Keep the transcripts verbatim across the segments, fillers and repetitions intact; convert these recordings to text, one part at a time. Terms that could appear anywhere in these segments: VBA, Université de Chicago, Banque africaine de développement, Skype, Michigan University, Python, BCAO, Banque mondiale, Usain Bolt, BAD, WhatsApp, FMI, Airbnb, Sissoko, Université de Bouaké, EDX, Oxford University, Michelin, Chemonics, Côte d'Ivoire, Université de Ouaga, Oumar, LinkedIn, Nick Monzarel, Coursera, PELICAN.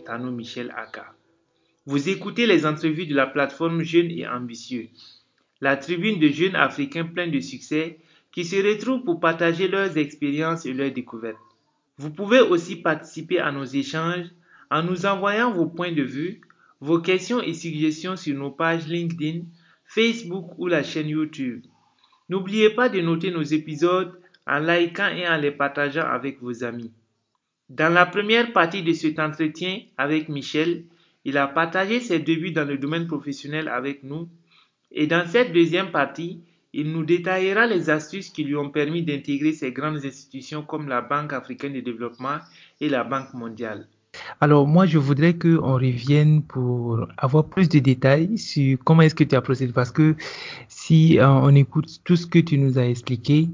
avec Tano Michel Aka. Vous écoutez les entrevues de la plateforme Jeunes et Ambitieux, la tribune de jeunes africains pleins de succès qui se retrouvent pour partager leurs expériences et leurs découvertes. Vous pouvez aussi participer à nos échanges en nous envoyant vos points de vue, vos questions et suggestions sur nos pages LinkedIn, Facebook ou la chaîne YouTube. N'oubliez pas de noter nos épisodes en likant et en les partageant avec vos amis. Dans la première partie de cet entretien avec Michel, il a partagé ses débuts dans le domaine professionnel avec nous et dans cette deuxième partie, il nous détaillera les astuces qui lui ont permis d'intégrer ces grandes institutions comme la Banque africaine de développement et la Banque mondiale. Alors moi, je voudrais qu'on revienne pour avoir plus de détails sur comment est-ce que tu as procédé, parce que si euh, on écoute tout ce que tu nous as expliqué,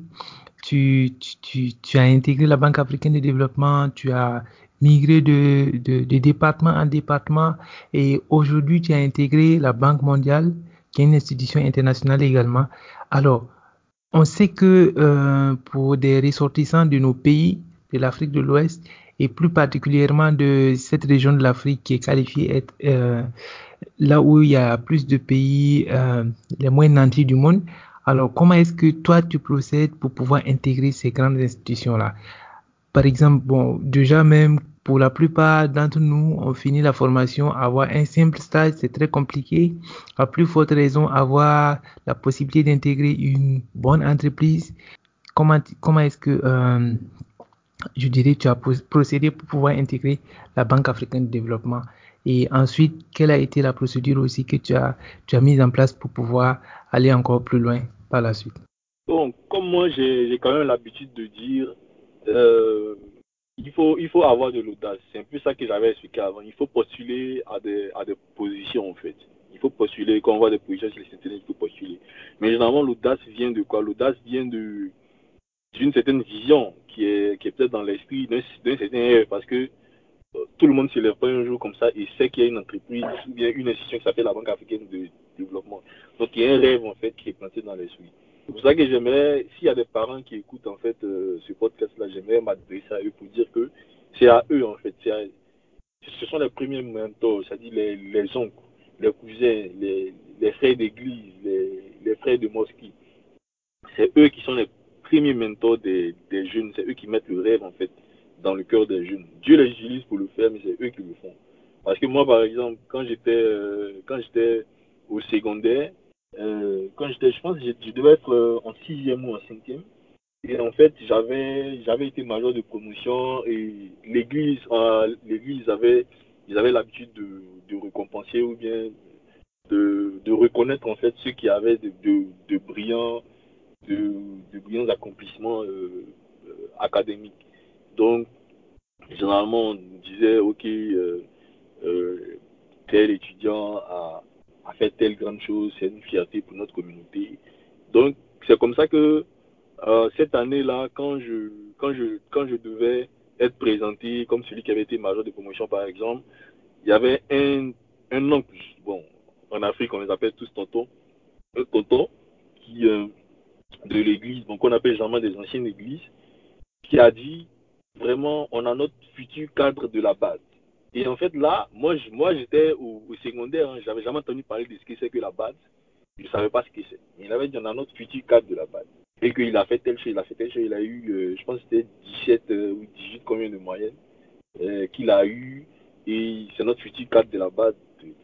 tu, tu, tu, tu as intégré la Banque africaine de développement, tu as migré de, de, de département en département et aujourd'hui tu as intégré la Banque mondiale, qui est une institution internationale également. Alors, on sait que euh, pour des ressortissants de nos pays, de l'Afrique de l'Ouest, et plus particulièrement de cette région de l'Afrique qui est qualifiée être euh, là où il y a plus de pays euh, les moins nantis du monde. Alors, comment est-ce que toi, tu procèdes pour pouvoir intégrer ces grandes institutions-là? Par exemple, bon, déjà même, pour la plupart d'entre nous, on finit la formation, avoir un simple stage, c'est très compliqué. À plus forte raison, avoir la possibilité d'intégrer une bonne entreprise. Comment, comment est-ce que... Euh, je dirais que tu as procédé pour pouvoir intégrer la Banque africaine de développement. Et ensuite, quelle a été la procédure aussi que tu as, tu as mise en place pour pouvoir aller encore plus loin par la suite? Bon, comme moi, j'ai, j'ai quand même l'habitude de dire, euh, il faut, il faut avoir de l'audace. C'est un peu ça que j'avais expliqué avant. Il faut postuler à des, à des positions, en fait. Il faut postuler. Quand on voit des positions sur les internet, il faut postuler. Mais généralement, l'audace vient de quoi? L'audace vient de... d'une certaine vision qui est, qui est peut-être dans l'esprit d'un, d'un certain rêve, parce que euh, tout le monde se lève pas un jour comme ça et sait qu'il y a une entreprise ou bien une institution qui s'appelle la Banque africaine de développement. Donc il y a un rêve en fait qui est planté dans l'esprit. C'est pour ça que j'aimerais, s'il y a des parents qui écoutent en fait euh, ce podcast-là, j'aimerais m'adresser à eux pour dire que c'est à eux en fait, c'est à, ce sont les premiers mentors, c'est-à-dire les, les oncles, les cousins, les, les frères d'église, les, les frères de mosquée. C'est eux qui sont les premiers mentors des, des jeunes, c'est eux qui mettent le rêve en fait dans le cœur des jeunes. Dieu les utilise pour le faire, mais c'est eux qui le font. Parce que moi, par exemple, quand j'étais euh, quand j'étais au secondaire, euh, quand j'étais, je pense, je, je devais être euh, en sixième ou en cinquième, et en fait, j'avais j'avais été major de promotion et l'église euh, l'église avait ils avaient l'habitude de, de récompenser ou bien de, de reconnaître en fait ceux qui avaient de, de, de brillants De, de brillants accomplissements euh, euh, académiques. Donc, généralement, on disait, ok, euh, euh, tel étudiant a, a fait telle grande chose, c'est une fierté pour notre communauté. Donc, c'est comme ça que euh, cette année-là, quand je, quand, je, quand je devais être présenté comme celui qui avait été major de promotion, par exemple, il y avait un, un oncle, bon, en Afrique, on les appelle tous tontons, un tonton qui... Euh, de l'église, donc on appelle généralement des anciennes églises, qui a dit vraiment on a notre futur cadre de la B A D. Et en fait là, moi, je, moi j'étais au, au secondaire, hein, je n'avais jamais entendu parler de ce que c'est que la B A D, je ne savais pas ce que c'est. Il avait dit on a notre futur cadre de la B A D. Et qu'il a fait telle chose, il a fait telle chose, il a eu, euh, je pense que c'était dix-sept ou dix-huit combien de moyenne euh, qu'il a eu, et c'est notre futur cadre de la B A D.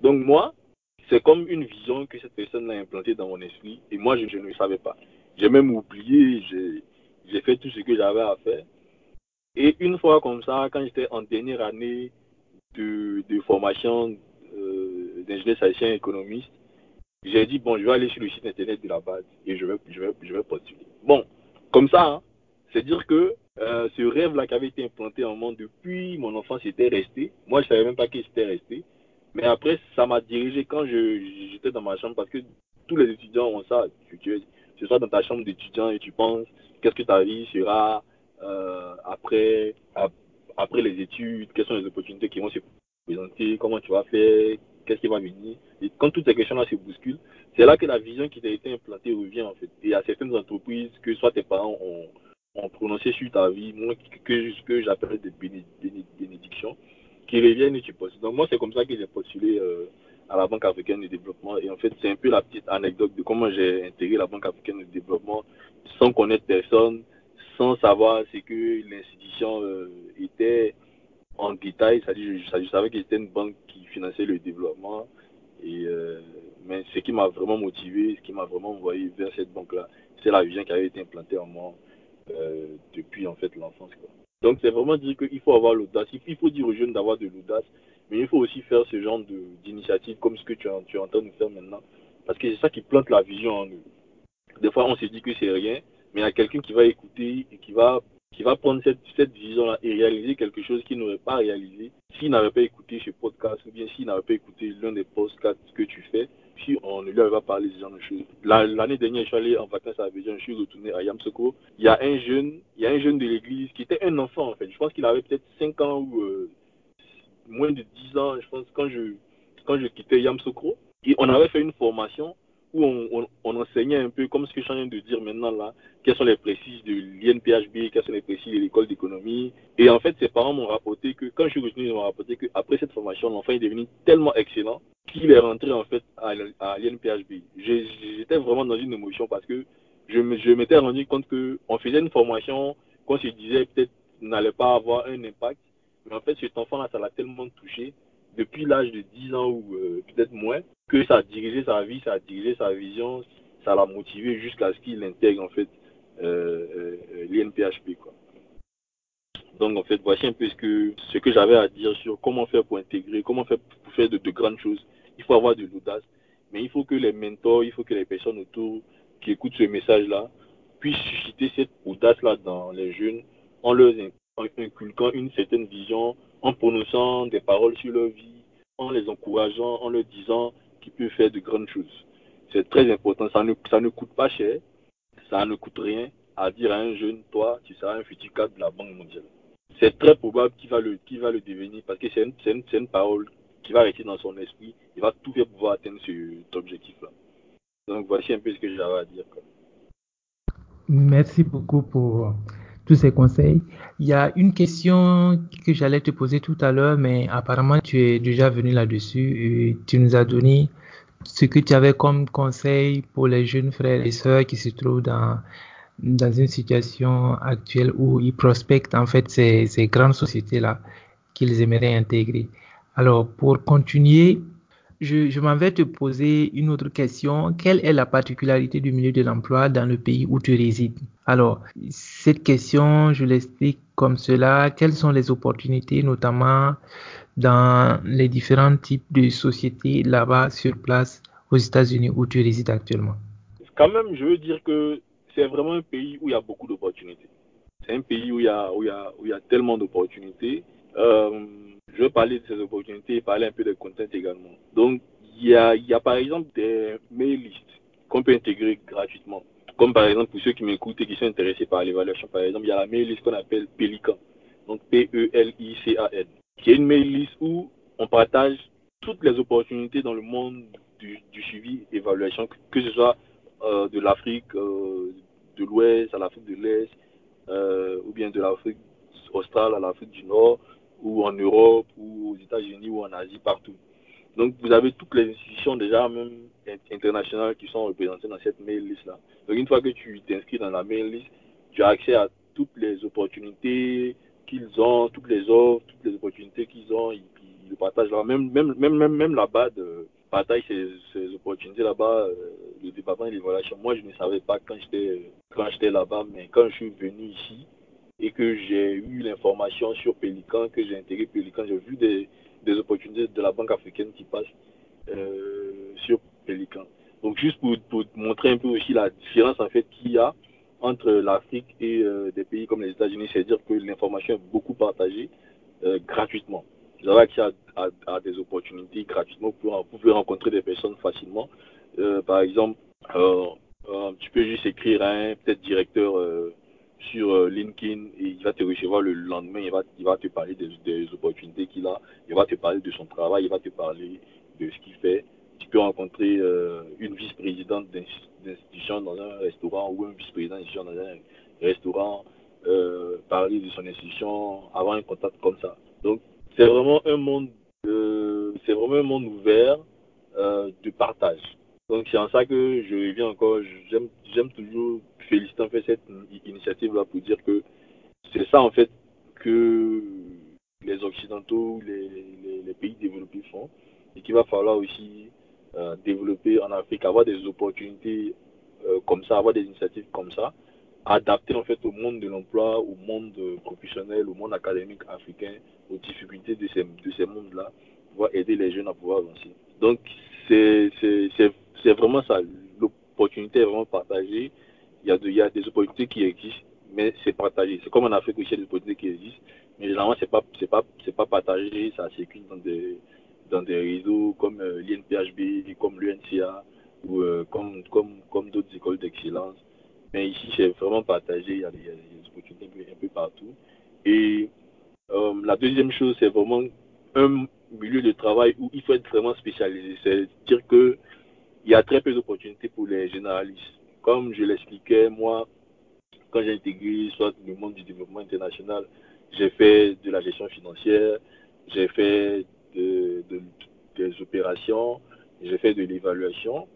Donc moi, c'est comme une vision que cette personne a implantée dans mon esprit et moi, je, je ne le savais pas. J'ai même oublié, j'ai, j'ai fait tout ce que j'avais à faire. Et une fois comme ça, quand j'étais en dernière année de, de formation euh, d'ingénieur statisticien économiste, j'ai dit, bon, je vais aller sur le site internet de la B A D et je vais, je vais, je vais postuler. Bon, comme ça, hein, c'est dire que euh, ce rêve-là qui avait été implanté en moi depuis mon enfance était resté. Moi, je ne savais même pas qu'il était resté. Mais après, ça m'a dirigé quand je, j'étais dans ma chambre, parce que tous les étudiants ont ça. Tu, tu, tu sois dans ta chambre d'étudiant et tu penses qu'est-ce que ta vie sera euh, après, ap, après les études, quelles sont les opportunités qui vont se présenter, comment tu vas faire, qu'est-ce qui va venir. Et quand toutes ces questions-là se bousculent, c'est là que la vision qui t'a été implantée revient en fait. Et à certaines entreprises que soit tes parents ont, ont prononcé sur ta vie, moi que, que, que j'appelle des bénédictions, qui reviennent et qui postent. Donc moi, c'est comme ça que j'ai postulé euh, à la Banque africaine de développement. Et en fait, c'est un peu la petite anecdote de comment j'ai intégré la Banque africaine de développement sans connaître personne, sans savoir ce que l'institution euh, était en détail. C'est-à-dire, je, je savais que c'était une banque qui finançait le développement. Et, euh, mais ce qui m'a vraiment motivé, ce qui m'a vraiment envoyé vers cette banque-là, c'est la vision qui avait été implantée en moi euh, depuis en fait l'enfance, quoi. Donc c'est vraiment dire qu'il faut avoir l'audace, il faut dire aux jeunes d'avoir de l'audace, mais il faut aussi faire ce genre d'initiative comme ce que tu, tu es en train de faire maintenant, parce que c'est ça qui plante la vision en nous. Des fois on se dit que c'est rien, mais il y a quelqu'un qui va écouter et qui va, qui va prendre cette, cette vision-là et réaliser quelque chose qu'il n'aurait pas réalisé s'il n'avait pas écouté ce podcast ou bien s'il n'avait pas écouté l'un des podcasts que tu fais, puis on ne lui avait pas parlé de ce genre de choses. L'année dernière, je suis allé en vacances à Abidjan, je suis retourné à Sissoko. Il y a un jeune, il y a un jeune de l'église qui était un enfant en fait. Je pense qu'il avait peut-être cinq ans ou euh, moins de dix ans, je pense, quand je, quand je quittais Sissoko. Et on avait fait une formation où on, on, on enseignait un peu, comme ce que je suis en train de dire maintenant là, quels sont les précis de l'I N P H B, quels sont les précis de l'école d'économie. Et en fait, ses parents m'ont rapporté que, quand je suis revenu, ils m'ont rapporté qu'après cette formation, l'enfant est devenu tellement excellent qu'il est rentré en fait à, à l'I N P H B. J'étais vraiment dans une émotion parce que je m'étais je rendu compte qu'on faisait une formation qu'on se disait peut-être n'allait pas avoir un impact. Mais en fait, cet enfant-là, ça l'a tellement touché depuis l'âge de dix ans ou euh, peut-être moins, que ça a dirigé sa vie, ça a dirigé sa vision, ça l'a motivé jusqu'à ce qu'il intègre en fait euh, euh, l'I N P H P, quoi. Donc en fait, voici un peu ce que, ce que j'avais à dire sur comment faire pour intégrer, comment faire pour faire de, de grandes choses. Il faut avoir de l'audace, mais il faut que les mentors, il faut que les personnes autour qui écoutent ce message-là puissent susciter cette audace-là dans les jeunes en leur inculquant une certaine vision, en prononçant des paroles sur leur vie, en les encourageant, en leur disant qu'ils peuvent faire de grandes choses. C'est très important, ça ne, ça ne coûte pas cher, ça ne coûte rien à dire à un jeune, toi, tu seras un futur cadre de la Banque mondiale. C'est très probable qu'il va le, qu'il va le devenir parce que c'est une, c'est une, c'est une parole qui va rester dans son esprit, il va tout faire pour pouvoir atteindre cet objectif-là. Donc voici un peu ce que j'avais à dire. Merci beaucoup pour tous ces conseils. Il y a une question que j'allais te poser tout à l'heure, mais apparemment tu es déjà venu là-dessus et tu nous as donné ce que tu avais comme conseil pour les jeunes frères et sœurs qui se trouvent dans, dans une situation actuelle où ils prospectent en fait ces, ces grandes sociétés-là qu'ils aimeraient intégrer. Alors, pour continuer, je, je m'en vais te poser une autre question. Quelle est la particularité du milieu de l'emploi dans le pays où tu résides? Alors, cette question, je l'explique comme cela. Quelles sont les opportunités, notamment dans les différents types de sociétés là-bas, sur place, aux États-Unis où tu résides actuellement? Quand même, je veux dire que c'est vraiment un pays où il y a beaucoup d'opportunités. C'est un pays où il y a, où il y a, où il y a tellement d'opportunités. Euh, Je vais parler de ces opportunités et parler un peu de content également. Donc, il y a, il y a par exemple des mail lists qu'on peut intégrer gratuitement. Comme par exemple, pour ceux qui m'écoutent et qui sont intéressés par l'évaluation, par exemple, il y a la mail list qu'on appelle PELICAN, donc P E L I C A N, qui est une mail list où on partage toutes les opportunités dans le monde du, du suivi évaluation, que ce soit euh, de l'Afrique euh, de l'Ouest à l'Afrique de l'Est, euh, ou bien de l'Afrique australe à l'Afrique du Nord, ou en Europe, ou aux États-Unis, ou en Asie, partout. Donc, vous avez toutes les institutions déjà, même internationales, qui sont représentées dans cette mail list-là. Donc, une fois que tu t'inscris dans la mail list, tu as accès à toutes les opportunités qu'ils ont, toutes les offres, toutes les opportunités qu'ils ont, ils, ils le partagent là. Même, même, même, même, même la B A D euh, partage ces, ces opportunités là-bas, euh, le département et l'évaluation. Moi, je ne savais pas quand j'étais, quand j'étais là-bas, mais quand je suis venu ici, et que j'ai eu l'information sur Pélican, que j'ai intégré Pélican, j'ai vu des, des opportunités de la Banque africaine qui passent euh, sur Pélican. Donc juste pour, pour montrer un peu aussi la différence en fait qu'il y a entre l'Afrique et euh, des pays comme les États-Unis, c'est-à-dire que l'information est beaucoup partagée euh, gratuitement. Vous avez accès à, à, à des opportunités gratuitement, pour, vous pouvez rencontrer des personnes facilement. Euh, par exemple, euh, euh, tu peux juste écrire à un peut-être directeur euh, sur LinkedIn et il va te recevoir le lendemain, il va, il va te parler des, des opportunités qu'il a, il va te parler de son travail, il va te parler de ce qu'il fait. Tu peux rencontrer euh, une vice-présidente d'institution dans un restaurant ou un vice-président d'institution dans un restaurant, euh, parler de son institution, avoir un contact comme ça. Donc c'est vraiment un monde, euh, c'est vraiment un monde ouvert euh, de partage. Donc c'est en ça que je reviens encore, j'aime, j'aime toujours féliciter en fait cette initiative-là pour dire que c'est ça en fait que les Occidentaux, les, les, les pays développés font et qu'il va falloir aussi euh, développer en Afrique, avoir des opportunités euh, comme ça, avoir des initiatives comme ça, adaptées en fait au monde de l'emploi, au monde professionnel, au monde académique africain, aux difficultés de ces, de ces mondes-là, pouvoir aider les jeunes à pouvoir avancer. Donc c'est, c'est, c'est, c'est vraiment ça, l'opportunité est vraiment partagée, il y a, de, il y a des opportunités qui existent, mais c'est partagé. C'est comme en Afrique où il y a des opportunités qui existent, mais généralement, c'est pas, c'est pas, c'est pas partagé, ça circule dans des, dans des réseaux comme euh, l'I N P H B, comme l'U N C A, ou euh, comme, comme, comme d'autres écoles d'excellence. Mais ici, c'est vraiment partagé, il y a des, des opportunités un peu partout. Et euh, la deuxième chose, c'est vraiment un milieu de travail où il faut être vraiment spécialisé. C'est-à-dire que il y a très peu d'opportunités pour les généralistes. Comme je l'expliquais, moi, quand j'ai intégré soit le monde du développement international, j'ai fait de la gestion financière, j'ai fait de, de, des opérations, j'ai fait de l'évaluation.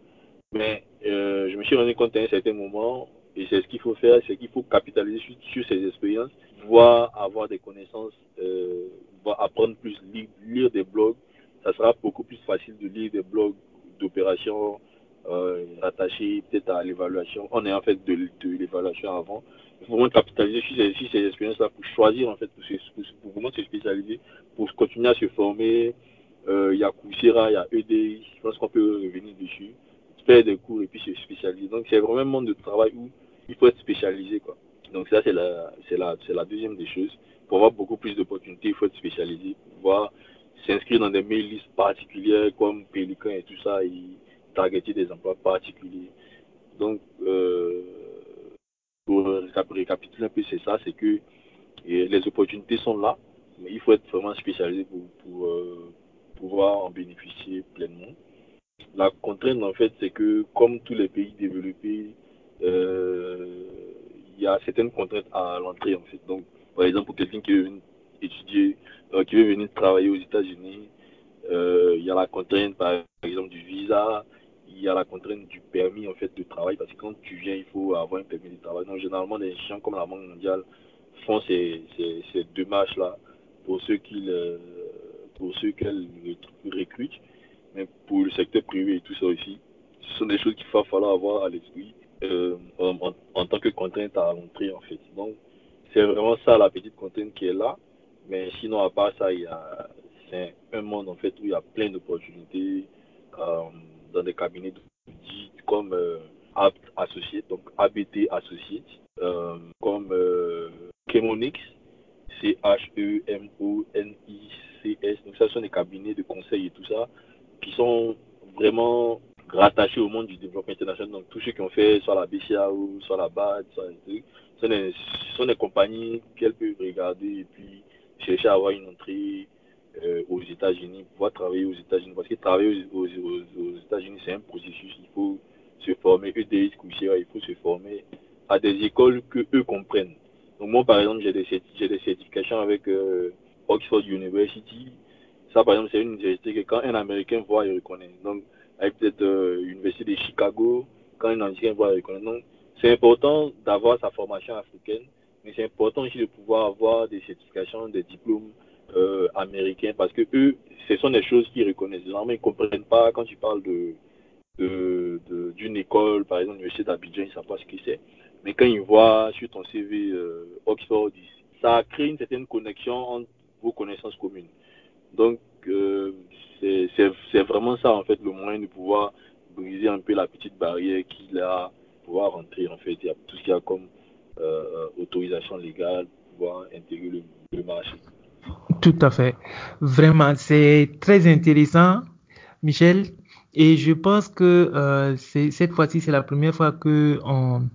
Mais euh, je me suis rendu compte à un certain moment, et c'est ce qu'il faut faire, c'est qu'il faut capitaliser sur, sur ces expériences, voire avoir des connaissances, euh, voire apprendre plus, lire, lire des blogs. Ça sera beaucoup plus facile de lire des blogs d'opérations, Euh, rattaché peut-être à l'évaluation. On est en fait de, de l'évaluation avant. Il faut vraiment capitaliser sur ces, sur ces expériences-là pour choisir en fait, pour, pour, pour vraiment se spécialiser, pour continuer à se former. Euh, il y a Coursera, il y a E D X, je pense qu'on peut revenir dessus, faire des cours et puis se spécialiser. Donc c'est vraiment un monde de travail où il faut être spécialisé, quoi. Donc ça c'est la, c'est la, c'est la deuxième des choses. Pour avoir beaucoup plus d'opportunités, il faut être spécialisé, pouvoir s'inscrire dans des mail listes particulières comme Pélican et tout ça. Et, targeter des emplois particuliers. Donc, euh, pour récapituler un peu, c'est ça, c'est que les opportunités sont là, mais il faut être vraiment spécialisé pour, pour euh, pouvoir en bénéficier pleinement. La contrainte, en fait, c'est que, comme tous les pays développés, euh, il y a certaines contraintes à l'entrée, en fait. Donc, par exemple, pour quelqu'un qui veut venir étudier, euh, qui veut venir travailler aux États-Unis, euh, il y a la contrainte, par exemple, du visa. Il y a la contrainte du permis en fait de travail, parce que quand tu viens, il faut avoir un permis de travail. Donc généralement, les gens comme la Banque mondiale font ces, ces, ces démarches-là pour ceux qu'ils, pour ceux qu'elles recrutent, mais pour le secteur privé et tout ça aussi, ce sont des choses qu'il va falloir avoir à l'esprit euh, en, en, en tant que contrainte à l'entrée en fait. Donc c'est vraiment ça la petite contrainte qui est là, mais sinon à part ça, il y a c'est un monde en fait où il y a plein d'opportunités. Euh, dans des cabinets d'audit comme euh, A B T Associates, donc A B T Associates, euh, comme euh, Chemonics, C H E M O N I C S. Donc ça, ce sont des cabinets de conseil et tout ça qui sont vraiment rattachés au monde du développement international. Donc tous ceux qui ont fait soit la B C A O, soit la B A D, soit les trucs, ce sont des, ce sont des compagnies qu'elles peuvent regarder et puis chercher à avoir une entrée Euh, aux États-Unis, pouvoir travailler aux États-Unis, parce que travailler aux, aux, aux, aux États-Unis c'est un processus, il faut se former, E D X, Coursera, il faut se former à des écoles que eux comprennent. Donc moi par exemple j'ai des, j'ai des certifications avec euh, Oxford University. Ça par exemple c'est une université que quand un Américain voit il reconnaît. Donc avec peut-être euh, l'Université de Chicago, quand un Américain voit il reconnaît. Donc c'est important d'avoir sa formation africaine, mais c'est important aussi de pouvoir avoir des certifications, des diplômes Euh, américains, parce que eux, ce sont des choses qu'ils reconnaissent. Généralement, ils ne comprennent pas quand tu parles de, de, de, d'une école, par exemple, l'Université d'Abidjan, ils ne savent pas ce que c'est. Mais quand ils voient sur ton C V euh, Oxford, ça crée une certaine connexion entre vos connaissances communes. Donc, euh, c'est, c'est, c'est vraiment ça, en fait, le moyen de pouvoir briser un peu la petite barrière qu'il a, pouvoir rentrer, en fait. Il y a tout ce qu'il y a comme euh, autorisation légale, pouvoir intégrer le, le marché. Tout à fait. Vraiment, c'est très intéressant, Michel. Et je pense que euh, c'est, cette fois-ci, c'est la première fois qu'on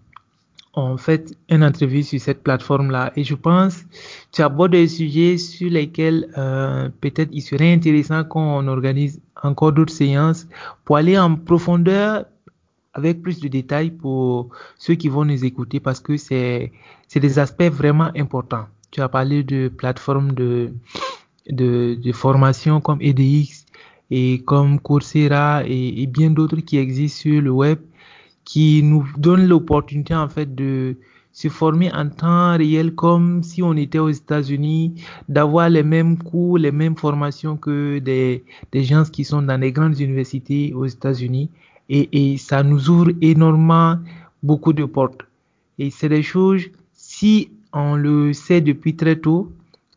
on fait une interview sur cette plateforme-là. Et je pense que tu abordes des sujets sur lesquels euh, peut-être il serait intéressant qu'on organise encore d'autres séances pour aller en profondeur avec plus de détails pour ceux qui vont nous écouter, parce que c'est, c'est des aspects vraiment importants. Tu as parlé de plateformes de, de, de formation comme E D X et comme Coursera et, et bien d'autres qui existent sur le web, qui nous donnent l'opportunité en fait de se former en temps réel comme si on était aux États-Unis, d'avoir les mêmes cours, les mêmes formations que des, des gens qui sont dans les grandes universités aux États-Unis. Et, et ça nous ouvre énormément beaucoup de portes. Et c'est des choses, si on le sait depuis très tôt,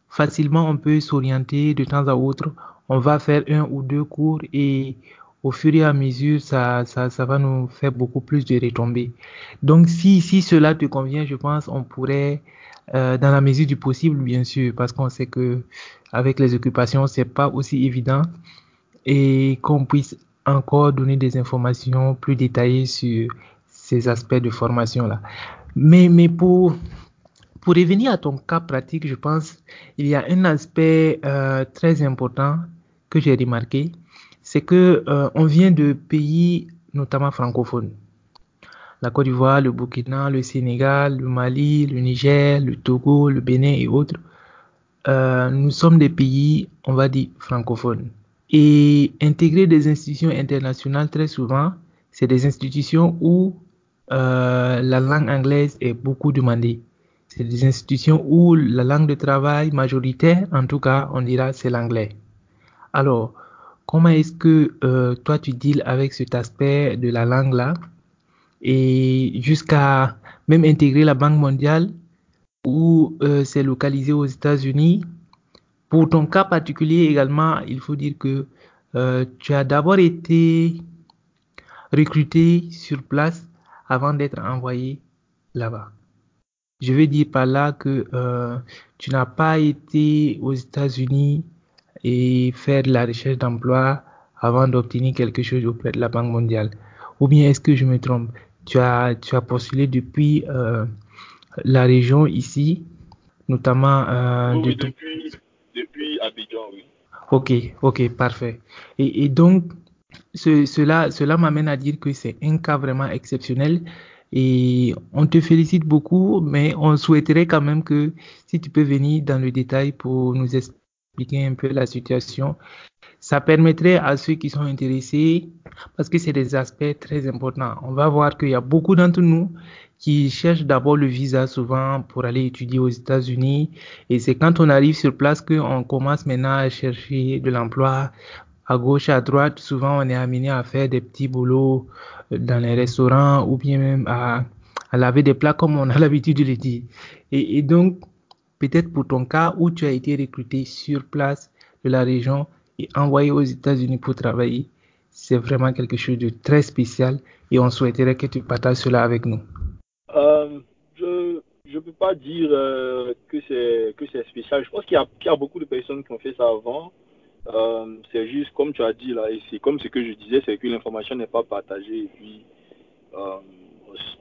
facilement on peut s'orienter de temps à autre. On va faire un ou deux cours et au fur et à mesure, ça, ça, ça va nous faire beaucoup plus de retombées. Donc si, si cela te convient, je pense on pourrait, euh, dans la mesure du possible bien sûr, parce qu'on sait que avec les occupations, c'est pas aussi évident, et qu'on puisse encore donner des informations plus détaillées sur ces aspects de formation-là. Mais, mais pour, pour revenir à ton cas pratique, je pense qu'il y a un aspect euh, très important que j'ai remarqué, c'est que euh, on vient de pays notamment francophones. La Côte d'Ivoire, le Burkina, le Sénégal, le Mali, le Niger, le Togo, le Bénin et autres. Euh, nous sommes des pays, on va dire, francophones. Et intégrer des institutions internationales, très souvent, c'est des institutions où euh, la langue anglaise est beaucoup demandée. C'est des institutions où la langue de travail majoritaire, en tout cas, on dira, c'est l'anglais. Alors, comment est-ce que euh, toi, tu deals avec cet aspect de la langue-là et jusqu'à même intégrer la Banque mondiale où euh, c'est localisé aux États-Unis? Pour ton cas particulier également, il faut dire que euh, tu as d'abord été recruté sur place avant d'être envoyé là-bas. Je veux dire par là que euh, tu n'as pas été aux États-Unis et faire de la recherche d'emploi avant d'obtenir quelque chose auprès de la Banque mondiale. Ou bien est-ce que je me trompe? Tu as, tu as postulé depuis euh, la région ici, notamment euh, oui, de... depuis... Depuis Abidjan, oui. Ok, ok, parfait. Et, et donc, ce, cela, cela m'amène à dire que c'est un cas vraiment exceptionnel et on te félicite beaucoup, mais on souhaiterait quand même que si tu peux venir dans le détail pour nous expliquer un peu la situation, ça permettrait à ceux qui sont intéressés, parce que c'est des aspects très importants. On va voir qu'il y a beaucoup d'entre nous qui cherchent d'abord le visa souvent pour aller étudier aux États-Unis. Et c'est quand on arrive sur place qu'on commence maintenant à chercher de l'emploi à gauche, à droite. Souvent, on est amené à faire des petits boulots dans les restaurants ou bien même à, à laver des plats comme on a l'habitude de le dire. Et, et donc, peut-être pour ton cas où tu as été recruté sur place de la région et envoyé aux États-Unis pour travailler, c'est vraiment quelque chose de très spécial et on souhaiterait que tu partages cela avec nous. Euh, je je peux pas dire euh, que c'est que c'est spécial. Je pense qu'il y a, qu'il y a beaucoup de personnes qui ont fait ça avant. Euh, c'est juste comme tu as dit là, et c'est comme ce que je disais, c'est que l'information n'est pas partagée et puis euh,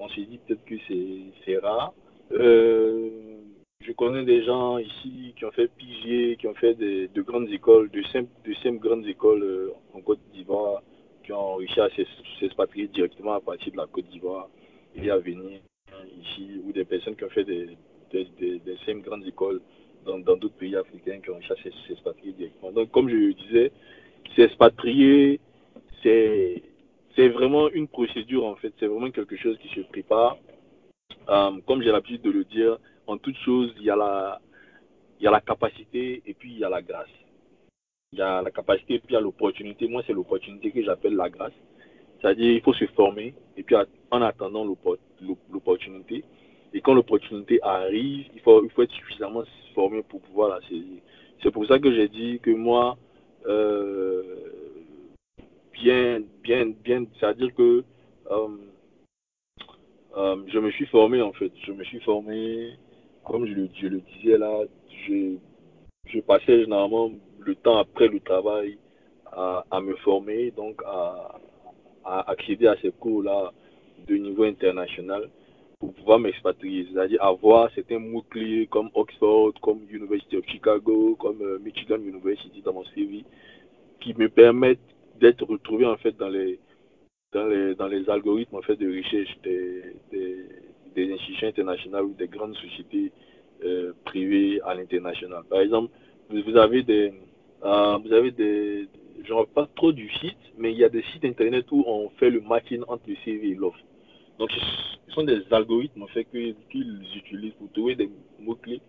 on s'est dit peut-être que c'est c'est rare. Euh, je connais des gens ici qui ont fait P G, qui ont fait de, de grandes écoles, de simples de simples grandes écoles euh, en Côte d'Ivoire, qui ont réussi à s'expatrier directement à partir de la Côte d'Ivoire et à venir ici, ou des personnes qui ont fait des, des, des, des simples grandes écoles dans, dans d'autres pays africains qui ont cherché à s'expatrier directement. Donc, comme je le disais, s'expatrier, c'est, c'est vraiment une procédure, en fait. C'est vraiment quelque chose qui se prépare. Euh, comme j'ai l'habitude de le dire, en toute chose, il y a la, il y a la capacité et puis il y a la grâce. Il y a la capacité et puis il y a l'opportunité. Moi, c'est l'opportunité que j'appelle la grâce. C'est-à-dire, il faut se former et puis en attendant l'opportunité. Et quand l'opportunité arrive, il faut, il faut être suffisamment formé pour pouvoir la saisir. C'est pour ça que j'ai dit que moi, euh, bien, bien, bien, c'est-à-dire que euh, euh, je me suis formé en fait. Je me suis formé, comme je le, je le disais là, je, je passais généralement le temps après le travail à, à me former, donc à... à accéder à ces cours-là de niveau international pour pouvoir m'expatrier, c'est-à-dire avoir certains mots-clés comme Oxford, comme Université de Chicago, comme euh, Michigan University dans mon C V, qui me permettent d'être retrouvé en fait dans les dans les dans les algorithmes en fait de recherche des des, des institutions internationales ou des grandes sociétés euh, privées à l'international. Par exemple, vous avez des, euh, vous avez des, je ne parle pas trop du site, mais il y a des sites internet où on fait le matching entre le C V et l'offre. Donc, ce sont des algorithmes en fait qu'ils utilisent pour trouver des mots-clés.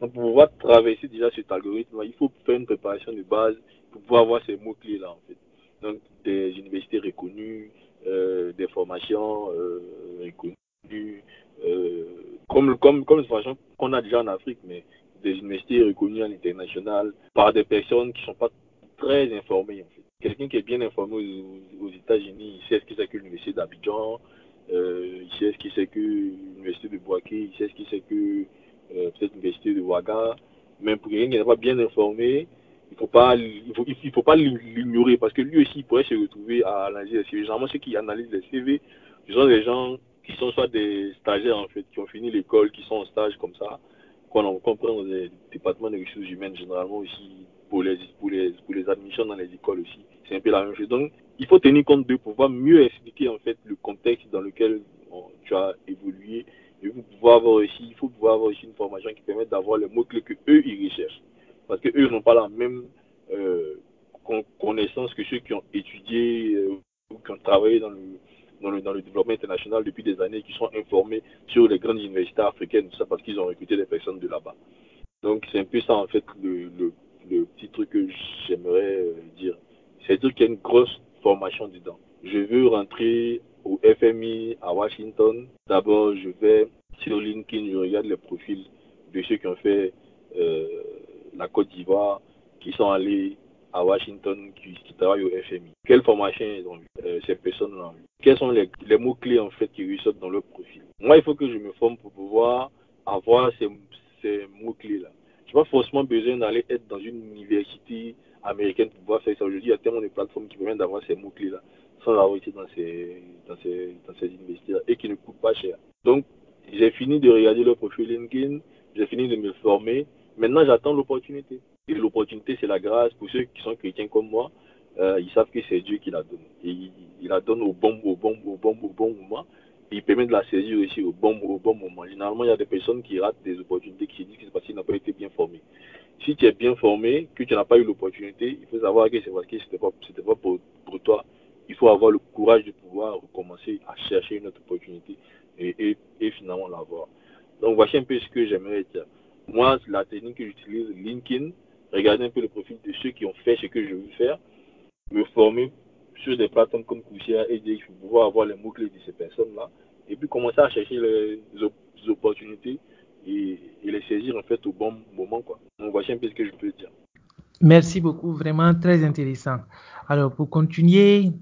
Donc, pour pouvoir traverser déjà cet algorithme, il faut faire une préparation de base pour pouvoir avoir ces mots-clés là en fait. Donc, des universités reconnues, euh, des formations euh, reconnues, euh, comme comme comme formation qu'on a déjà en Afrique, mais des universités reconnues à l'international par des personnes qui ne sont pas très informées en fait. Quelqu'un qui est bien informé aux, aux États-Unis, il sait ce que c'est que l'université d'Abidjan, euh, il sait ce que c'est que l'université de Bouaké, il sait ce que c'est que euh, peut-être l'université de Ouaga. Même pour quelqu'un qui n'est pas bien informé, il ne faut pas, il faut, il faut pas l'ignorer parce que lui aussi il pourrait se retrouver à analyser les C V. Généralement, ceux qui analysent les C V, ce sont des gens qui sont soit des stagiaires en fait, qui ont fini l'école, qui sont en stage comme ça, qu'on comprend dans les départements des ressources humaines, généralement aussi pour les, pour les, pour les admissions dans les écoles aussi. C'est un peu la même chose. Donc, il faut tenir compte de pouvoir mieux expliquer en fait le contexte dans lequel on, tu as évolué. Et vous pouvez avoir aussi, il faut pouvoir avoir aussi une formation qui permette d'avoir les mots-clés que eux ils recherchent. Parce qu'eux n'ont pas la même euh, connaissance que ceux qui ont étudié euh, ou qui ont travaillé dans le, dans, le, dans le développement international depuis des années, qui sont informés sur les grandes universités africaines, tout ça parce qu'ils ont recruté des personnes de là-bas. Donc c'est un peu ça en fait le, le, le petit truc que j'aimerais euh, dire. C'est-à-dire qu'il y a une grosse formation dedans. Je veux rentrer au F M I à Washington. D'abord, je vais sur LinkedIn, je regarde les profils de ceux qui ont fait... Euh, la Côte d'Ivoire, qui sont allés à Washington, qui, qui travaillent au F M I. Quelle formation ils ont eu, euh, ces personnes-là ont eu? Quels sont les, les mots-clés en fait qui ressortent dans leur profil? Moi, il faut que je me forme pour pouvoir avoir ces, ces mots-clés-là. Je n'ai pas forcément besoin d'aller être dans une université américaine pour pouvoir faire ça. Aujourd'hui, il y a tellement de plateformes qui permettent d'avoir ces mots-clés-là sans avoir été dans ces, dans ces, dans ces universités-là et qui ne coûtent pas cher. Donc, j'ai fini de regarder leur profil LinkedIn, j'ai fini de me former. Maintenant, j'attends l'opportunité. Et l'opportunité, c'est la grâce. Pour ceux qui sont chrétiens comme moi, euh, ils savent que c'est Dieu qui la donne. Et il, il la donne au bon, au bon, au bon, au bon moment. Et il permet de la saisir aussi au bon, au bon moment. Généralement, il y a des personnes qui ratent des opportunités, qui se disent que c'est parce qu'ils n'ont pas été bien formés. Si tu es bien formé, que tu n'as pas eu l'opportunité, il faut savoir que c'est parce que ce n'était pas, c'était pas pour, pour toi. Il faut avoir le courage de pouvoir recommencer à chercher une autre opportunité et, et, et finalement l'avoir. Donc, voici un peu ce que j'aimerais dire. Moi, la technique que j'utilise, LinkedIn, regarder un peu le profil de ceux qui ont fait ce que je veux faire, me former sur des plateformes comme Coursera et E D X pour pouvoir avoir les mots-clés de ces personnes-là, et puis commencer à chercher les, les opportunités et, et les saisir en fait au bon moment, quoi. Donc, voici un peu ce que je peux dire. Merci beaucoup, vraiment très intéressant. Alors, pour continuer,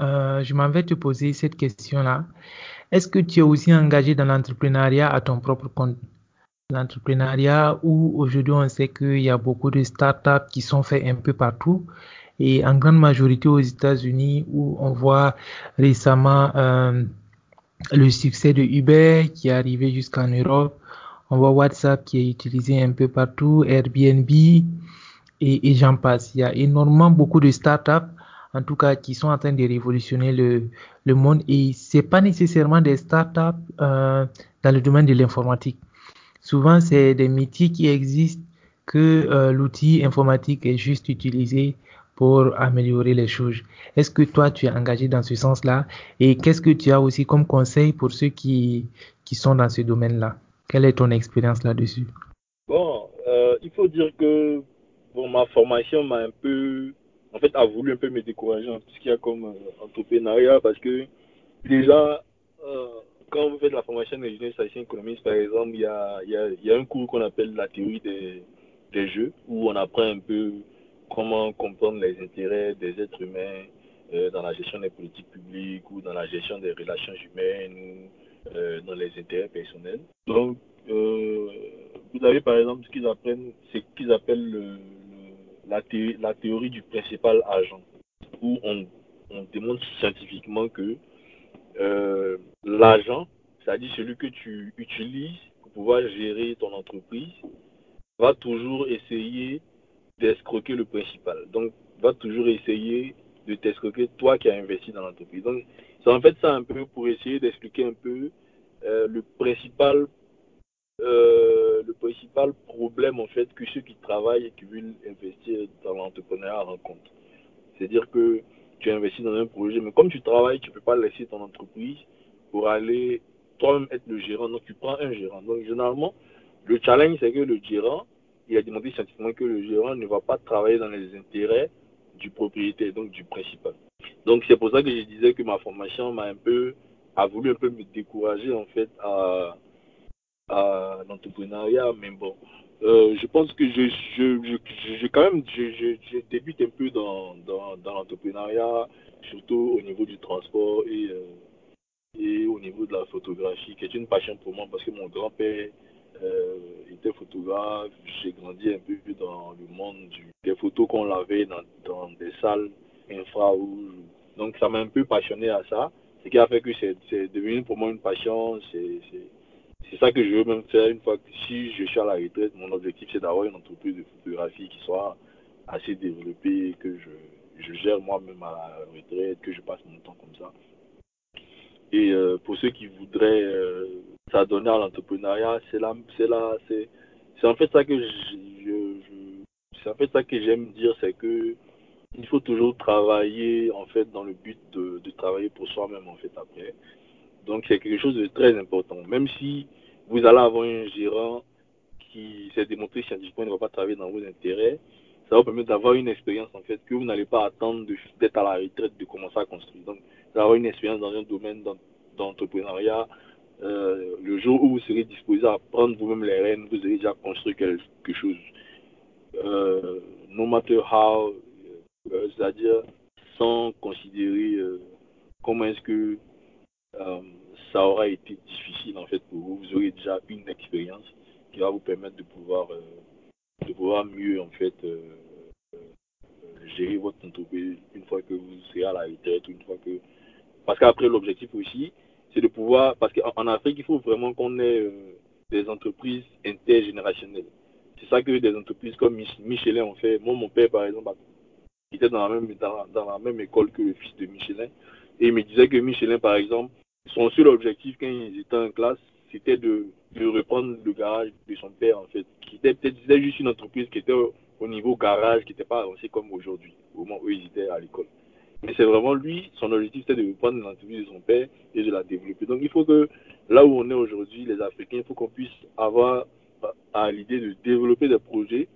euh, je m'en vais te poser cette question-là. Est-ce que tu es aussi engagé dans l'entrepreneuriat à ton propre compte? L'entrepreneuriat où aujourd'hui on sait qu'il y a beaucoup de startups qui sont faites un peu partout et en grande majorité aux États-Unis où on voit récemment euh, le succès de Uber qui est arrivé jusqu'en Europe, on voit WhatsApp qui est utilisé un peu partout, Airbnb et, et j'en passe. Il y a énormément beaucoup de startups en tout cas qui sont en train de révolutionner le, le monde et c'est pas nécessairement des startups euh, dans le domaine de l'informatique. Souvent, c'est des métiers qui existent que euh, l'outil informatique est juste utilisé pour améliorer les choses. Est-ce que toi, tu es engagé dans ce sens-là? Et qu'est-ce que tu as aussi comme conseil pour ceux qui, qui sont dans ce domaine-là? Quelle est ton expérience là-dessus? Bon, euh, il faut dire que bon, ma formation m'a un peu... En fait, a voulu un peu me décourager en tout ce qu'il y a comme euh, entrepreneuriat parce que déjà... Euh, Quand vous faites la formation d'ingénieur statisticien économiste, par exemple, il y a, il y a, il y a un cours qu'on appelle la théorie des, des jeux, où on apprend un peu comment comprendre les intérêts des êtres humains euh, dans la gestion des politiques publiques ou dans la gestion des relations humaines ou euh, dans les intérêts personnels. Donc, euh, vous avez par exemple ce qu'ils apprennent, ce qu'ils appellent le, le, la, thé, la théorie du principal agent, où on, on démontre scientifiquement que Euh, l'agent, c'est-à-dire celui que tu utilises pour pouvoir gérer ton entreprise, va toujours essayer d'escroquer le principal. Donc, va toujours essayer de t'escroquer toi qui as investi dans l'entreprise. Donc, c'est en fait ça un peu pour essayer d'expliquer un peu euh, le principal euh, le principal problème en fait que ceux qui travaillent et qui veulent investir dans l'entrepreneuriat rencontrent. C'est-à-dire que tu investis dans un projet, mais comme tu travailles, tu ne peux pas laisser ton entreprise pour aller toi-même être le gérant. Donc tu prends un gérant. Donc généralement, le challenge, c'est que le gérant, il a demandé scientifiquement que le gérant ne va pas travailler dans les intérêts du propriétaire, donc du principal. Donc c'est pour ça que je disais que ma formation m'a un peu, a voulu un peu me décourager en fait à, à l'entrepreneuriat. Mais bon, euh, je pense que je, je, je, je quand même, je, je, je débute un peu dans, dans, dans l'entrepreneuriat, surtout au niveau du transport et, euh, et au niveau de la photographie, qui est une passion pour moi parce que mon grand-père Euh, était photographe. J'ai grandi un peu dans le monde du, des photos qu'on lavait dans, dans des salles infrarouges. Donc ça m'a un peu passionné à ça. Ce qui a fait que c'est, c'est devenu pour moi une passion. C'est, c'est, c'est ça que je veux même faire une fois que si je suis à la retraite. Mon objectif, c'est d'avoir une entreprise de photographie qui soit assez développée, que je, je gère moi-même à la retraite, que je passe mon temps comme ça. Et euh, pour ceux qui voudraient euh, s'adonner à l'entrepreneuriat, c'est là, c'est là, c'est, c'est en fait ça que je, je, je c'est en fait ça que j'aime dire, c'est que il faut toujours travailler en fait dans le but de, de travailler pour soi-même en fait après. Donc c'est quelque chose de très important. Même si vous allez avoir un gérant qui s'est démontré scientifiquement ne va pas travailler dans vos intérêts, ça va vous permettre d'avoir une expérience en fait que vous n'allez pas attendre de, d'être à la retraite de commencer à construire. Donc d'avoir une expérience dans un domaine d'entrepreneuriat, euh, le jour où vous serez disposé à prendre vous-même les rênes, vous aurez déjà construit quelque chose. Euh, no matter how, euh, c'est-à-dire sans considérer euh, comment est-ce que euh, ça aura été difficile en fait pour vous, vous aurez déjà une expérience qui va vous permettre de pouvoir, euh, de pouvoir mieux en fait euh, euh, gérer votre entreprise une fois que vous serez à la retraite, une fois que parce qu'après, l'objectif aussi, c'est de pouvoir... Parce qu'en Afrique, il faut vraiment qu'on ait euh, des entreprises intergénérationnelles. C'est ça que des entreprises comme Michelin ont fait. Moi, mon père, par exemple, il était dans la même, dans, dans la même école que le fils de Michelin. Et il me disait que Michelin, par exemple, son seul objectif quand ils étaient en classe, c'était de, de reprendre le garage de son père, en fait. Qui était peut-être juste une entreprise qui était au, au niveau garage, qui n'était pas avancée comme aujourd'hui, au moment où ils étaient à l'école. Mais c'est vraiment lui, son objectif, c'est de reprendre l'entreprise de son père et de la développer. Donc il faut que, là où on est aujourd'hui, les Africains, il faut qu'on puisse avoir à l'idée de développer des projets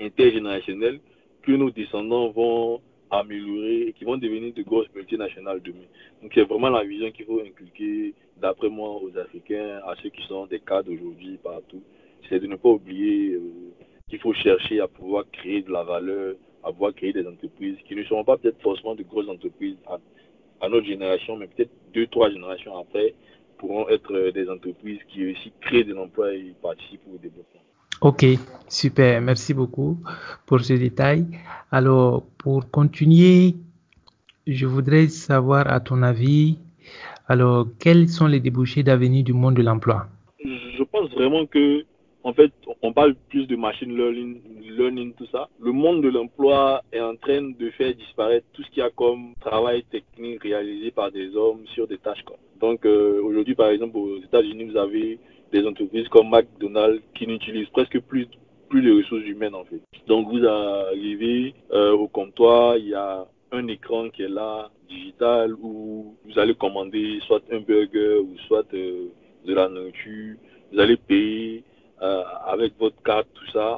intergénérationnels que nos descendants vont améliorer et qui vont devenir de grosses multinationales demain. Donc c'est vraiment la vision qu'il faut inculquer, d'après moi, aux Africains, à ceux qui sont des cadres aujourd'hui, partout. C'est de ne pas oublier euh, qu'il faut chercher à pouvoir créer de la valeur, à pouvoir créer des entreprises qui ne seront pas peut-être forcément de grosses entreprises à, à notre génération, mais peut-être deux, trois générations après, pourront être des entreprises qui aussi créent de l'emploi et participent au développement. Ok, super, merci beaucoup pour ce détail. Alors, pour continuer, je voudrais savoir à ton avis, alors, quels sont les débouchés d'avenir du monde de l'emploi? Je pense vraiment que En fait, on parle plus de machine learning, learning, tout ça. Le monde de l'emploi est en train de faire disparaître tout ce qu'il y a comme travail technique réalisé par des hommes sur des tâches, quoi. Donc, euh, aujourd'hui, par exemple, aux États-Unis, vous avez des entreprises comme McDonald's qui n'utilisent presque plus, plus de ressources humaines, en fait. Donc, vous arrivez euh, au comptoir, il y a un écran qui est là, digital, où vous allez commander soit un burger ou soit euh, de la nourriture. Vous allez payer Euh, avec votre carte, tout ça,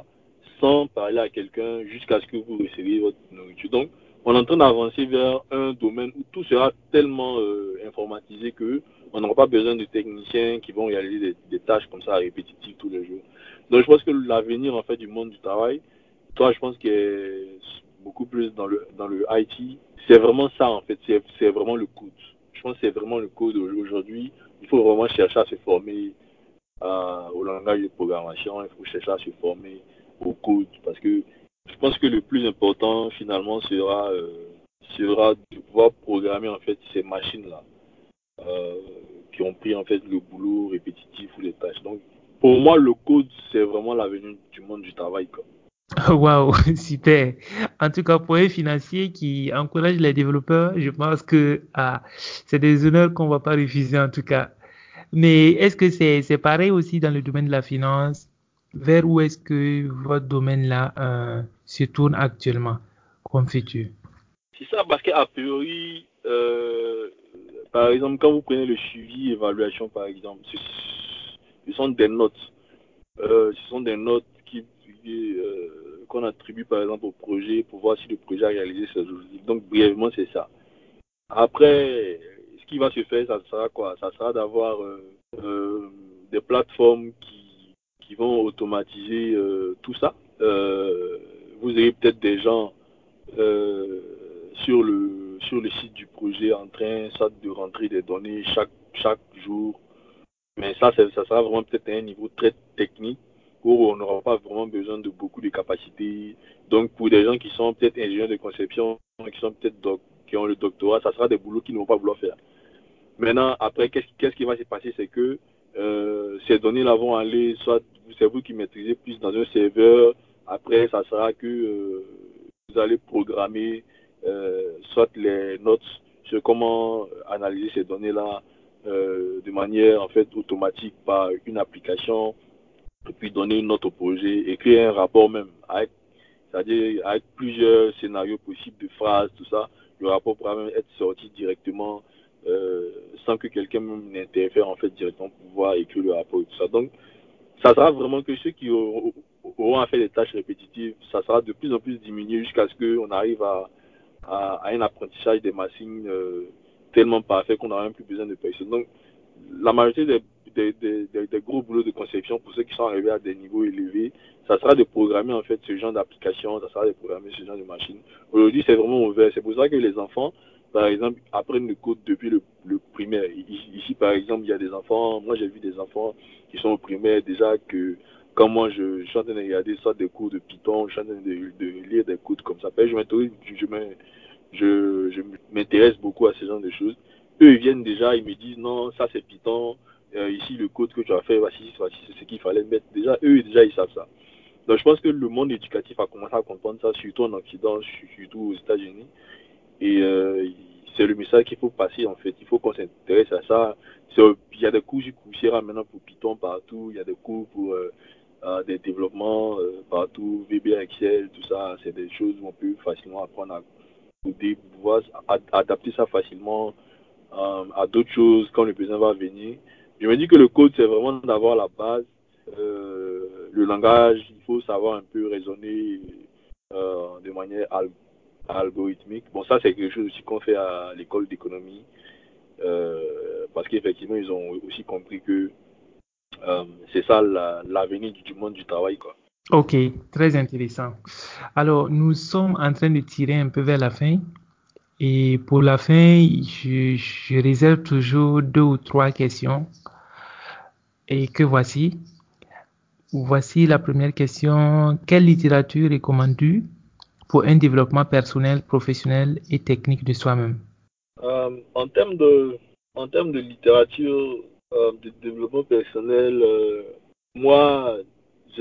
sans parler à quelqu'un jusqu'à ce que vous receviez votre nourriture. Donc, on est en train d'avancer vers un domaine où tout sera tellement euh, informatisé qu'on n'aura pas besoin de techniciens qui vont réaliser des, des tâches comme ça répétitives tous les jours. Donc, je pense que l'avenir en fait du monde du travail, toi, je pense qu'il est beaucoup plus dans le dans le I T. C'est vraiment ça en fait, c'est, c'est vraiment le code. Je pense que c'est vraiment le code aujourd'hui. Il faut vraiment chercher à se former Euh, au langage de programmation, il faut chercher à se former au code parce que je pense que le plus important finalement sera, euh, sera de pouvoir programmer en fait ces machines-là euh, qui ont pris en fait le boulot répétitif ou les tâches. Donc pour moi le code c'est vraiment l'avenir du monde du travail, quoi. Wow, super. En tout cas, pour un financier qui encourage les développeurs, je pense que ah, c'est des honneurs qu'on ne va pas refuser en tout cas. Mais est-ce que c'est, c'est pareil aussi dans le domaine de la finance? Vers où est-ce que votre domaine-là euh, se tourne actuellement comme futur? C'est ça, parce qu'à priori, euh, par exemple, quand vous prenez le suivi évaluation, par exemple, ce, ce sont des notes. Euh, ce sont des notes qui, euh, qu'on attribue, par exemple, au projet pour voir si le projet a réalisé ses objectifs. Donc, brièvement, c'est ça. Après, ce qui va se faire, ça sera quoi? Ça sera d'avoir euh, euh, des plateformes qui, qui vont automatiser euh, tout ça. Euh, vous aurez peut-être des gens euh, sur le sur le site du projet en train ça, de rentrer des données chaque chaque jour. Mais ça, ça, ça sera vraiment peut-être à un niveau très technique où on n'aura pas vraiment besoin de beaucoup de capacités. Donc, pour des gens qui sont peut-être ingénieurs de conception, qui sont peut-être doc, qui ont le doctorat, ça sera des boulots qu'ils ne vont pas vouloir faire. Maintenant, après, qu'est-ce, qu'est-ce qui va se passer, c'est que euh, ces données-là vont aller, soit c'est vous qui maîtrisez plus dans un serveur, après, ça sera que euh, vous allez programmer euh, soit les notes sur comment analyser ces données-là, Euh, de manière en fait automatique par une application, et puis donner une note au projet, écrire un rapport même, avec, c'est-à-dire avec plusieurs scénarios possibles de phrases, tout ça. Le rapport pourra même être sorti directement euh, sans que quelqu'un n'interfère en fait directement pour pouvoir écrire le rapport et tout ça. Donc, ça sera vraiment que ceux qui auront, auront à faire des tâches répétitives, ça sera de plus en plus diminué jusqu'à ce qu'on arrive à, à, à un apprentissage des machines euh, tellement parfait qu'on n'a même plus besoin de personne. Donc, la majorité des, des, des, des gros boulots de conception, pour ceux qui sont arrivés à des niveaux élevés, ça sera de programmer en fait ce genre d'application, ça sera de programmer ce genre de machine. Aujourd'hui, c'est vraiment ouvert. C'est pour ça que les enfants, par exemple, apprennent le code depuis le, le primaire. Ici, par exemple, il y a des enfants, moi j'ai vu des enfants qui sont au primaire déjà que, quand moi je, je suis en train de regarder soit des cours de Python, je suis en train de, de lire des codes comme ça. Après, je m'intéresse, je, je me, Je, je m'intéresse beaucoup à ce genre de choses. Eux, ils viennent déjà, ils me disent non, ça c'est Python, euh, ici le code que tu as fait, voici, voici c'est ce qu'il fallait mettre. Déjà, eux, déjà, ils savent ça. Donc, je pense que le monde éducatif a commencé à comprendre ça, surtout en Occident, surtout aux États-Unis. Et euh, c'est le message qu'il faut passer, en fait. Il faut qu'on s'intéresse à ça. C'est, il y a des cours sur Coursera maintenant pour Python partout, il y a des cours pour euh, des développements euh, partout, V B A, Excel, tout ça. C'est des choses où on peut facilement apprendre à pouvoir adapter ça facilement euh, à d'autres choses quand le besoin va venir. Je me dis que le code, c'est vraiment d'avoir la base. Euh, le langage, il faut savoir un peu raisonner euh, de manière al- algorithmique. Bon, ça, c'est quelque chose aussi qu'on fait à l'école d'économie euh, parce qu'effectivement, ils ont aussi compris que euh, c'est ça la, l'avenir du monde du travail, quoi. Ok, très intéressant. Alors, nous sommes en train de tirer un peu vers la fin. Et pour la fin, je, je réserve toujours deux ou trois questions. Et que voici. Voici la première question. Quelle littérature recommandes-tu pour un développement personnel, professionnel et technique de soi-même? Euh, en termes de, en termes de littérature, euh, de développement personnel, euh, moi...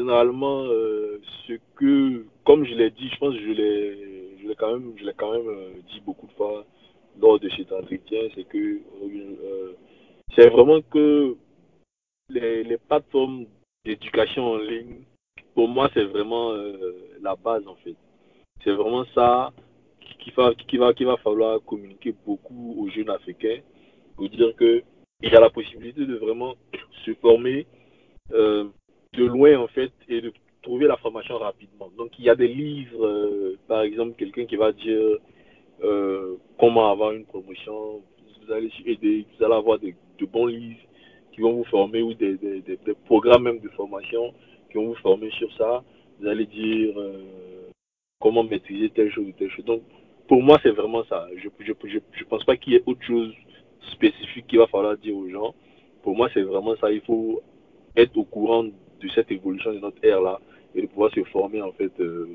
Généralement, euh, ce que, comme je l'ai dit, je pense que je l'ai, je l'ai quand même, je l'ai quand même euh, dit beaucoup de fois lors de cet entretien, c'est que euh, c'est vraiment que les, les plateformes d'éducation en ligne, pour moi, c'est vraiment euh, la base en fait. C'est vraiment ça qu'il va, qu'il va, qu'il va falloir communiquer beaucoup aux jeunes Africains pour dire que il y a la possibilité de vraiment se former. Euh, de loin en fait et de trouver la formation rapidement. Donc il y a des livres, euh, par exemple quelqu'un qui va dire euh, comment avoir une promotion, vous allez aider, vous allez avoir de, de bons livres qui vont vous former ou des, des, des, des programmes même de formation qui vont vous former sur ça. Vous allez dire euh, comment maîtriser telle chose ou telle chose. Donc pour moi c'est vraiment ça. Je je je, je pense pas qu'il y ait autre chose spécifique qu'il va falloir dire aux gens. Pour moi c'est vraiment ça. Il faut être au courant de cette évolution de notre ère-là et de pouvoir se former, en fait, euh,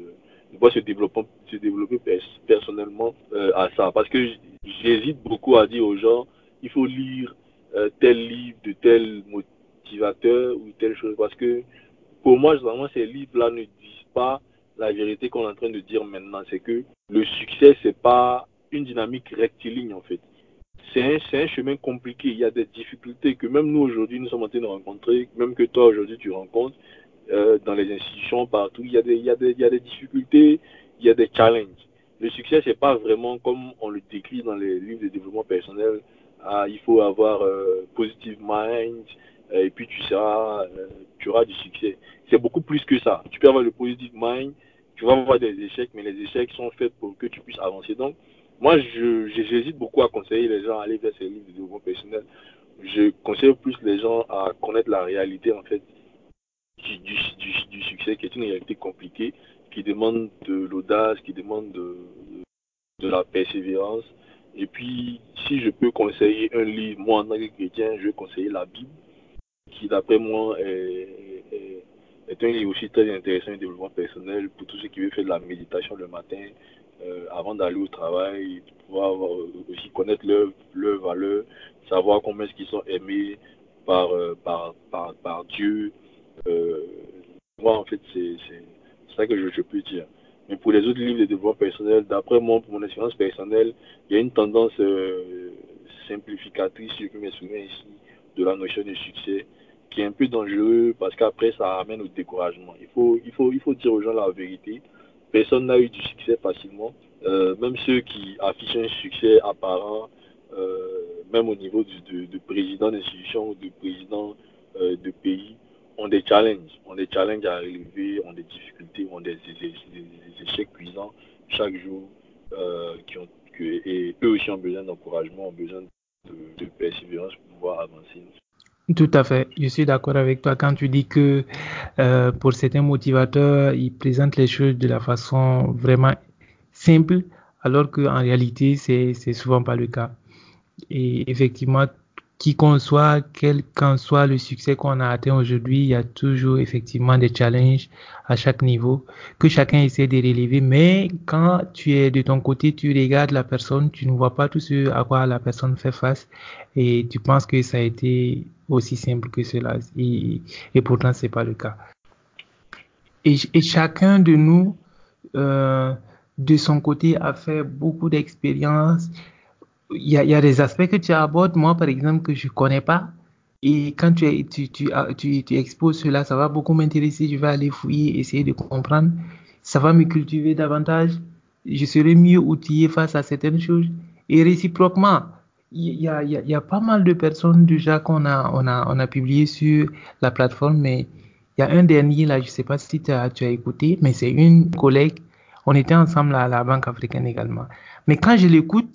de pouvoir se développer, se développer pers- personnellement euh, à ça. Parce que j'hésite beaucoup à dire aux gens, il faut lire euh, tel livre de tel motivateur ou telle chose. Parce que pour moi, vraiment, ces livres-là ne disent pas la vérité qu'on est en train de dire maintenant. C'est que le succès, c'est pas une dynamique rectiligne, en fait. c'est un, un chemin compliqué. Il y a des difficultés que même nous aujourd'hui, nous sommes en train de rencontrer, même que toi aujourd'hui tu rencontres euh, dans les institutions, partout. Il y a des, il y a des, il y a des difficultés, il y a des challenges. Le succès, c'est pas vraiment comme on le décrit dans les livres de développement personnel. Ah, il faut avoir euh, positive mind euh, et puis tu seras, euh, tu auras du succès. C'est beaucoup plus que ça. Tu peux avoir le positive mind, tu vas avoir des échecs, mais les échecs sont faits pour que tu puisses avancer. Donc, moi, j'hésite beaucoup à conseiller les gens à aller vers ces livres de développement personnel. Je conseille plus les gens à connaître la réalité, en fait, du, du, du, du succès, qui est une réalité compliquée, qui demande de l'audace, qui demande de, de la persévérance. Et puis, si je peux conseiller un livre, moi, en tant que chrétien, je vais conseiller la Bible, qui, d'après moi, est, est, est un livre aussi très intéressant du développement personnel pour tous ceux qui veulent faire de la méditation le matin, euh, avant d'aller au travail, pouvoir euh, aussi connaître leur, leur valeur, savoir combien est-ce qu'ils sont aimés par, euh, par, par, par Dieu. Euh, moi, en fait, c'est ça que je, je peux dire. Mais pour les autres livres de développement personnel, d'après moi, pour mon expérience personnelle, il y a une tendance euh, simplificatrice, si je peux m'exprimer ici, de la notion de succès, qui est un peu dangereux parce qu'après, ça amène au découragement. Il faut, il faut, il faut dire aux gens la vérité. Personne n'a eu du succès facilement. Euh, même ceux qui affichent un succès apparent, euh, même au niveau de, de, de président d'institution ou de président euh, de pays, ont des challenges, ont des challenges à relever, ont des difficultés, ont des, des, des, des échecs cuisants chaque jour, euh, qui ont, que, et eux aussi ont besoin d'encouragement, ont besoin de, de persévérance pour pouvoir avancer. Tout à fait, je suis d'accord avec toi quand tu dis que euh, pour certains motivateurs, ils présentent les choses de la façon vraiment simple, alors qu'en réalité, c'est, c'est souvent pas le cas. Et effectivement, qui qu'on soit, quel qu'en soit le succès qu'on a atteint aujourd'hui, il y a toujours effectivement des challenges à chaque niveau que chacun essaie de relever. Mais quand tu es de ton côté, tu regardes la personne, tu ne vois pas tout ce à quoi la personne fait face et tu penses que ça a été aussi simple que cela. Et, et pourtant, c'est pas le cas. Et, et chacun de nous, euh, de son côté, a fait beaucoup d'expériences. Il y a, il y a des aspects que tu abordes, moi par exemple, que je connais pas. Et quand tu, tu, tu, tu, tu exposes cela, ça va beaucoup m'intéresser. Je vais aller fouiller, essayer de comprendre. Ça va me cultiver davantage. Je serai mieux outillé face à certaines choses. Et réciproquement, il y a, il y a, il y a pas mal de personnes déjà qu'on a, on a, on a publié sur la plateforme. Mais il y a un dernier là, je sais pas si tu as, tu as écouté, mais c'est une collègue. On était ensemble à la Banque africaine également. Mais quand je l'écoute,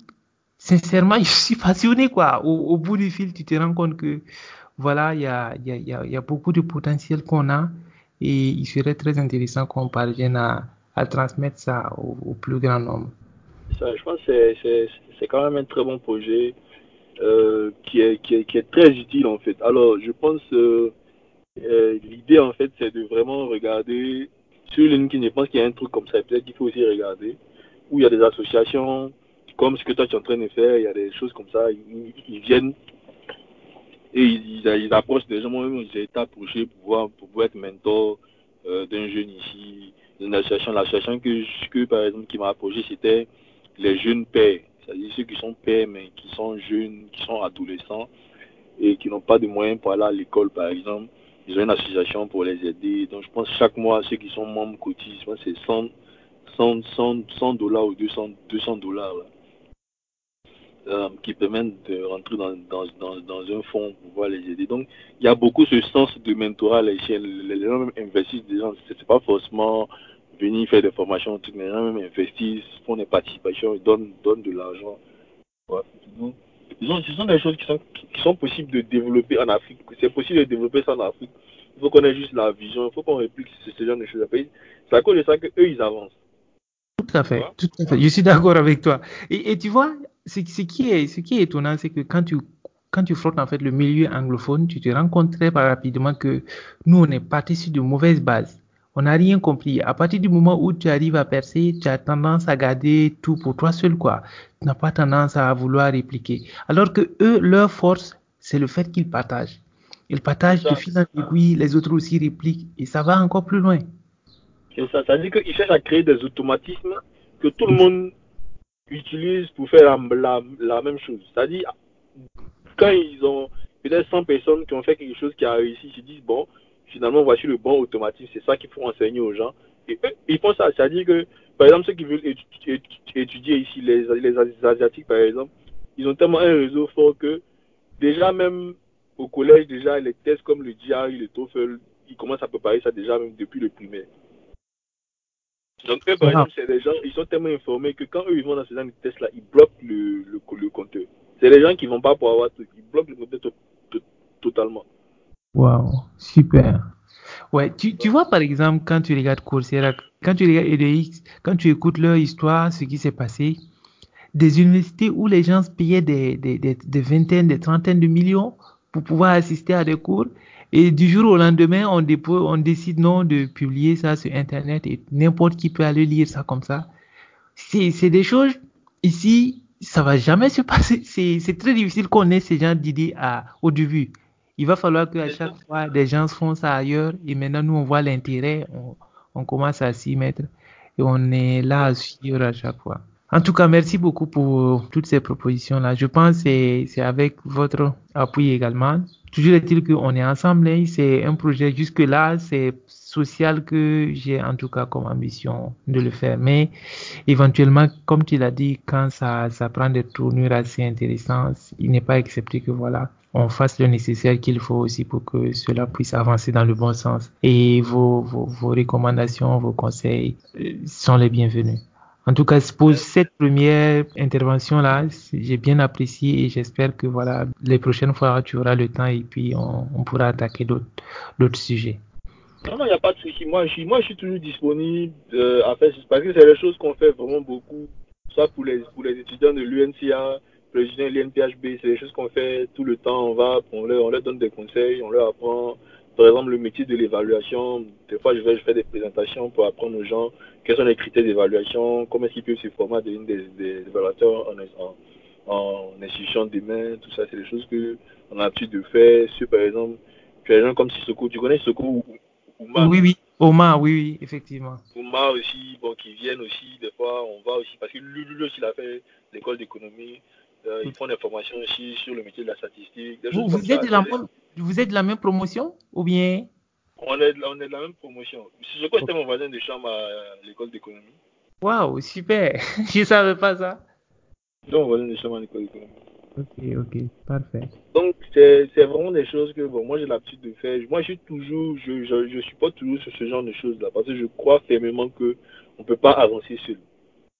sincèrement, je suis passionné, quoi. Au, au bout du fil, tu te rends compte que, voilà, il y a, y, a, y, a, y a beaucoup de potentiel qu'on a et il serait très intéressant qu'on parvienne à, à transmettre ça au, au plus grand nombre. Ça, je pense que c'est, c'est quand même un très bon projet euh, qui, est, qui, est, qui est très utile, en fait. Alors, je pense que euh, euh, l'idée, en fait, c'est de vraiment regarder sur LinkedIn. Je pense qu'il y a un truc comme ça, peut-être qu'il faut aussi regarder où il y a des associations. Comme ce que toi tu es en train de faire, il y a des choses comme ça, ils, ils viennent et ils, ils, ils approchent des gens. Moi-même, j'ai été approché pour, voir, pour pouvoir être mentor euh, d'un jeune ici, d'une association. L'association que, que, par exemple, qui m'a approché, c'était les jeunes pères, c'est-à-dire ceux qui sont pères, mais qui sont jeunes, qui sont adolescents et qui n'ont pas de moyens pour aller à l'école, par exemple. Ils ont une association pour les aider. Donc, je pense que chaque mois, ceux qui sont membres cotisent, c'est cent dollars ou deux cents dollars. Euh, qui permettent de rentrer dans, dans, dans, dans un fonds pour pouvoir les aider. Donc, il y a beaucoup ce sens de mentorat à l'échelle. Les gens même investissent, des gens, c'est pas forcément venir faire des formations, tout, mais les gens même investissent, font des participations, donnent, donnent de l'argent. Ouais. Donc, ce sont des choses qui sont, qui sont possibles de développer en Afrique. C'est possible de développer ça en Afrique. Il faut qu'on ait juste la vision, il faut qu'on réplique ce, ce genre de choses. C'est à cause de ça qu'eux, ils avancent. Tout à fait, ouais. Tout à fait. Je suis d'accord avec toi. Et, et tu vois, Ce, ce, qui est, ce qui est étonnant, c'est que quand tu, quand tu frottes en fait, le milieu anglophone, tu te rends compte très rapidement que nous, on est parti sur de mauvaises bases. On n'a rien compris. À partir du moment où tu arrives à percer, tu as tendance à garder tout pour toi seul, quoi. Tu n'as pas tendance à vouloir répliquer. Alors que eux, leur force, c'est le fait qu'ils partagent. Ils partagent de fil en aiguille, les autres aussi répliquent et ça va encore plus loin. C'est ça. Ça veut dire qu'ils cherchent à créer des automatismes que tout le monde utilise pour faire la, la, la même chose. C'est-à-dire, quand ils ont peut-être cent personnes qui ont fait quelque chose qui a réussi, ils se disent, bon, finalement, voici le bon automatisme, c'est ça qu'il faut enseigner aux gens. Et eux, ils font ça, c'est-à-dire que, par exemple, ceux qui veulent étudier, étudier ici, les, les Asiatiques, par exemple, ils ont tellement un réseau fort que, déjà même au collège, déjà, les tests comme le D I A R I, le TOEFL, ils commencent à préparer ça déjà même depuis le primaire. Donc eux, par exemple, c'est des gens, ils sont tellement informés que quand eux, ils vont dans ce genre de tests-là, ils bloquent le, le, le compteur. C'est les gens qui ne vont pas pour avoir tout, ils bloquent le compteur totalement. Waouh, super. Ouais, tu, tu vois, par exemple, quand tu regardes Coursera, quand tu regardes E D X, quand tu écoutes leur histoire, ce qui s'est passé, des universités où les gens payaient des, des, des, des vingtaines, des trentaines de millions pour pouvoir assister à des cours. Et du jour au lendemain, on, dépose, on décide non de publier ça sur Internet et n'importe qui peut aller lire ça comme ça. C'est, c'est des choses, ici, ça va jamais se passer. C'est, c'est très difficile qu'on ait ces genres d'idées à, au début. Il va falloir qu'à chaque fois, des gens font ça ailleurs et maintenant, nous, on voit l'intérêt, on, on commence à s'y mettre et on est là à suivre à chaque fois. En tout cas, merci beaucoup pour toutes ces propositions-là. Je pense que c'est, c'est avec votre appui également. Toujours est-il qu'on est ensemble, hein, c'est un projet jusque-là, c'est social que j'ai en tout cas comme ambition de le faire. Mais éventuellement, comme tu l'as dit, quand ça, ça prend des tournures assez intéressantes, il n'est pas accepté que voilà, on fasse le nécessaire qu'il faut aussi pour que cela puisse avancer dans le bon sens. Et vos, vos, vos recommandations, vos conseils sont les bienvenus. En tout cas, pour cette première intervention-là, j'ai bien apprécié et j'espère que voilà, les prochaines fois, tu auras le temps et puis on, on pourra attaquer d'autres, d'autres sujets. Non, non, il n'y a pas de souci. Moi, je, moi, je suis toujours disponible euh, à faire parce que c'est des choses qu'on fait vraiment beaucoup, soit pour les, pour les étudiants de l'U N C A, pour les étudiants de l'I N P H B, c'est des choses qu'on fait tout le temps. On va, on leur, on leur donne des conseils, on leur apprend. Par exemple, le métier de l'évaluation, des fois, je vais je fais des présentations pour apprendre aux gens quels sont les critères d'évaluation, comment est-ce qu'ils peuvent se former à devenir des, des évaluateurs en, en, en institution demain, tout ça, c'est des choses qu'on a l'habitude de faire. Si, par exemple, tu as des gens comme Sissoko, tu connais Sissoko ou Oumar? Oui, oui, Oumar, oui, oui, effectivement. Oumar aussi, bon, qui viennent aussi, des fois, on va aussi, parce que Lulu aussi, il a fait l'école d'économie, euh, ils font des formations aussi sur le métier de la statistique. Vous, vous êtes de la bonne... Vous êtes de la même promotion ou bien? On est de la, on est de la même promotion. Sissoko était mon voisin de chambre à l'école d'économie. Waouh, super. Je ne savais pas ça. Donc, mon voisin de chambre à l'école d'économie. Ok, ok, parfait. Donc, c'est, c'est vraiment des choses que bon, moi j'ai l'habitude de faire. Moi, je suis toujours, je, je, je supporte toujours sur ce genre de choses-là parce que je crois fermement que on peut pas avancer seul.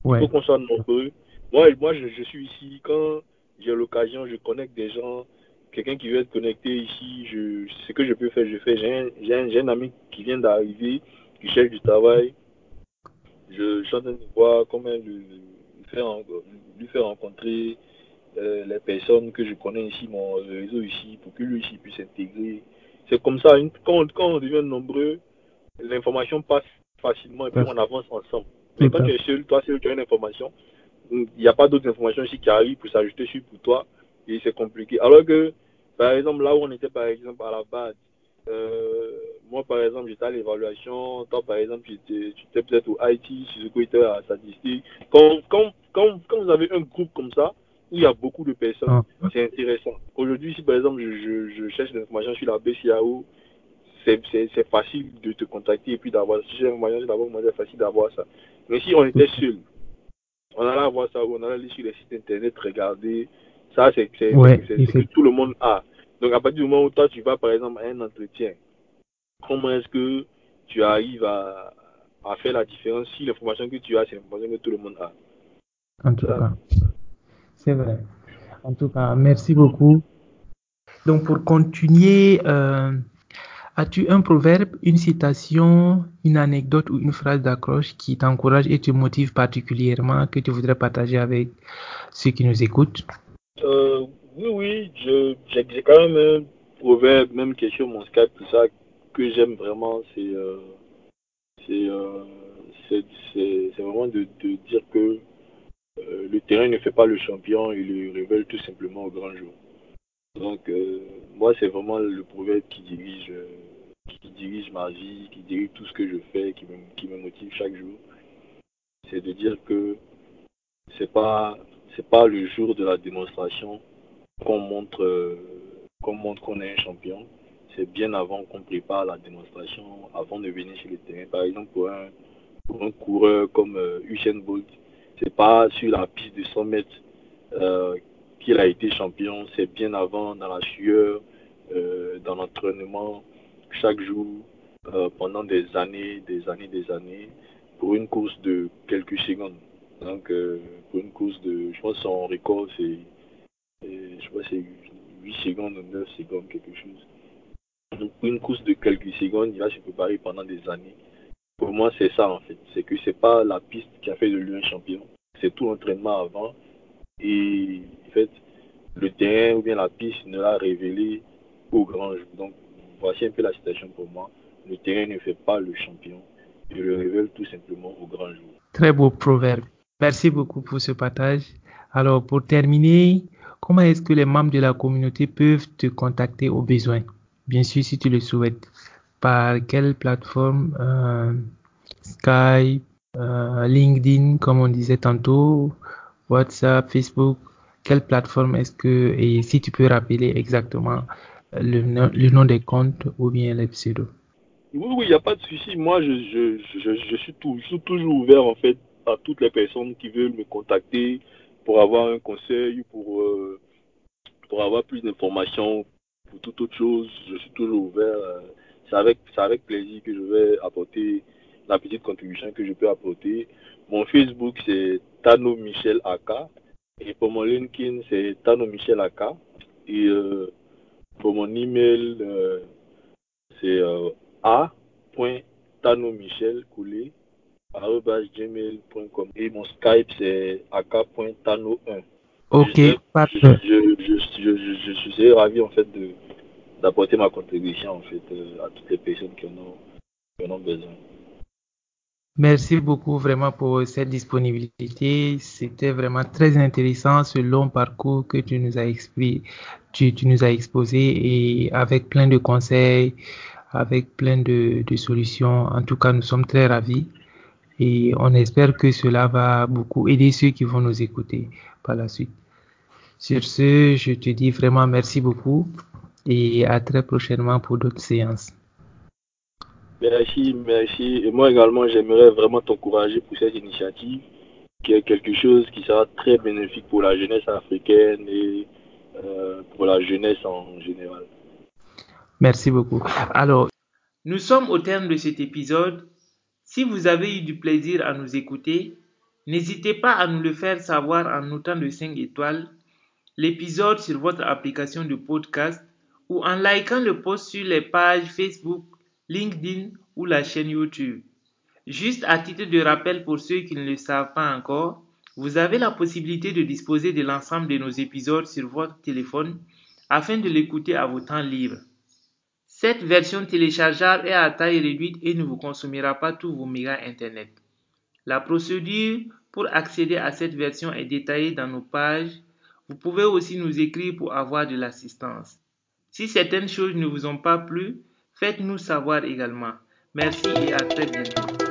Ouais. Il faut qu'on soit nombreux. Moi, moi, je, je suis ici quand j'ai l'occasion, je connecte des gens. Quelqu'un qui veut être connecté ici, je, ce que je peux faire, je fais. J'ai un, j'ai un, j'ai un ami qui vient d'arriver, qui cherche du travail. Je, je suis en train de voir comment lui, lui, faire, lui faire rencontrer euh, les personnes que je connais ici, mon réseau ici, pour que lui ici puisse s'intégrer. C'est comme ça, une, quand, quand on devient nombreux, l'information passe facilement et puis on avance ensemble. Mais quand tu es seul, toi seul, tu as une information. Il n'y a pas d'autres informations ici qui arrivent pour s'ajouter sur pour toi et c'est compliqué. Alors que par exemple, là où on était, par exemple, à la B A D, euh, moi, par exemple, j'étais à l'évaluation, toi, par exemple, tu étais peut-être au I T, Sissoko était à la statistique. Quand, quand, quand, quand vous avez un groupe comme ça, où il y a beaucoup de personnes, ah. c'est intéressant. Aujourd'hui, si par exemple, je, je, je cherche l'information sur la B C A O, c'est, c'est, c'est facile de te contacter et puis d'avoir, si j'ai l'information sur la B C A O, c'est facile d'avoir ça. Mais si on était seul, on allait avoir ça, on allait aller sur les sites internet, regarder. Ça, c'est ce ouais, que tout le monde a. Donc, à partir du moment où toi, tu vas, par exemple, à un entretien, comment est-ce que tu arrives à, à faire la différence si l'information que tu as, c'est l'information que tout le monde a? En tout ça. Cas, c'est vrai. En tout cas, merci beaucoup. Donc, pour continuer, euh, as-tu un proverbe, une citation, une anecdote ou une phrase d'accroche qui t'encourage et te motive particulièrement, que tu voudrais partager avec ceux qui nous écoutent? Euh, oui, oui, je, j'ai, j'ai quand même un proverbe, même quelque chose, mon Skype, tout ça, que j'aime vraiment, c'est, euh, c'est, euh, c'est, c'est, c'est vraiment de, de dire que euh, le terrain ne fait pas le champion, il le révèle tout simplement au grand jour. Donc, euh, moi, c'est vraiment le proverbe qui dirige, euh, qui dirige ma vie, qui dirige tout ce que je fais, qui me, qui me motive chaque jour. C'est de dire que c'est pas... c'est pas le jour de la démonstration, qu'on montre euh, qu'on montre qu'on est un champion, c'est bien avant qu'on prépare la démonstration, avant de venir sur le terrain. Par exemple, pour un, pour un coureur comme euh, Usain Bolt, c'est pas sur la piste de cent mètres euh, qu'il a été champion, c'est bien avant, dans la sueur, euh, dans l'entraînement, chaque jour, euh, pendant des années, des années, des années, pour une course de quelques secondes. Donc, euh, pour une course de, je pense, son record, c'est, je crois, c'est huit secondes ou neuf secondes, quelque chose. Donc, pour une course de quelques secondes, il va se préparer pendant des années. Pour moi, c'est ça, en fait. C'est que c'est pas la piste qui a fait de lui un champion. C'est tout l'entraînement avant. Et, en fait, le terrain ou bien la piste ne l'a révélé au grand jour. Donc, voici un peu la citation pour moi. Le terrain ne fait pas le champion. Il le révèle tout simplement au grand jour. Très beau proverbe. Merci beaucoup pour ce partage. Alors, pour terminer, comment est-ce que les membres de la communauté peuvent te contacter au besoin? Bien sûr, si tu le souhaites. Par quelle plateforme? euh, Skype, euh, LinkedIn, comme on disait tantôt, WhatsApp, Facebook. Quelle plateforme est-ce que, et si tu peux rappeler exactement le, le nom des comptes ou bien les pseudos? Oui, oui, il n'y a pas de souci. Moi, je, je, je, je suis tout, je suis toujours ouvert, en fait, à toutes les personnes qui veulent me contacter pour avoir un conseil, pour, euh, pour avoir plus d'informations, pour toute autre chose. Je suis toujours ouvert. C'est avec, c'est avec plaisir que je vais apporter la petite contribution que je peux apporter. Mon Facebook, c'est Tano Michel Aka. Et pour mon LinkedIn, c'est Tano Michel Aka. Et euh, pour mon email, euh, c'est... Euh, a point tano michel coulé arobase gmail point com et mon Skype c'est a k point tano un. Ok, je, je, je, je, je, je, je suis ravi en fait de, d'apporter ma contribution en fait à toutes les personnes qui en ont, qui en ont besoin. Merci beaucoup vraiment pour cette disponibilité. C'était vraiment très intéressant ce long parcours que tu nous as exprimé, tu, tu nous as exposé et avec plein de conseils, avec plein de, de solutions. En tout cas, nous sommes très ravis et on espère que cela va beaucoup aider ceux qui vont nous écouter par la suite. Sur ce, je te dis vraiment merci beaucoup et à très prochainement pour d'autres séances. Merci, merci. Et moi également, j'aimerais vraiment t'encourager pour cette initiative qui est quelque chose qui sera très bénéfique pour la jeunesse africaine et euh, pour la jeunesse en général. Merci beaucoup. Alors, nous sommes au terme de cet épisode. Si vous avez eu du plaisir à nous écouter, n'hésitez pas à nous le faire savoir en notant de cinq étoiles l'épisode sur votre application de podcast ou en likant le post sur les pages Facebook, LinkedIn ou la chaîne YouTube. Juste à titre de rappel pour ceux qui ne le savent pas encore, vous avez la possibilité de disposer de l'ensemble de nos épisodes sur votre téléphone afin de l'écouter à vos temps libres. Cette version téléchargeable est à taille réduite et ne vous consommera pas tous vos mégas Internet. La procédure pour accéder à cette version est détaillée dans nos pages. Vous pouvez aussi nous écrire pour avoir de l'assistance. Si certaines choses ne vous ont pas plu, faites-nous savoir également. Merci et à très bientôt.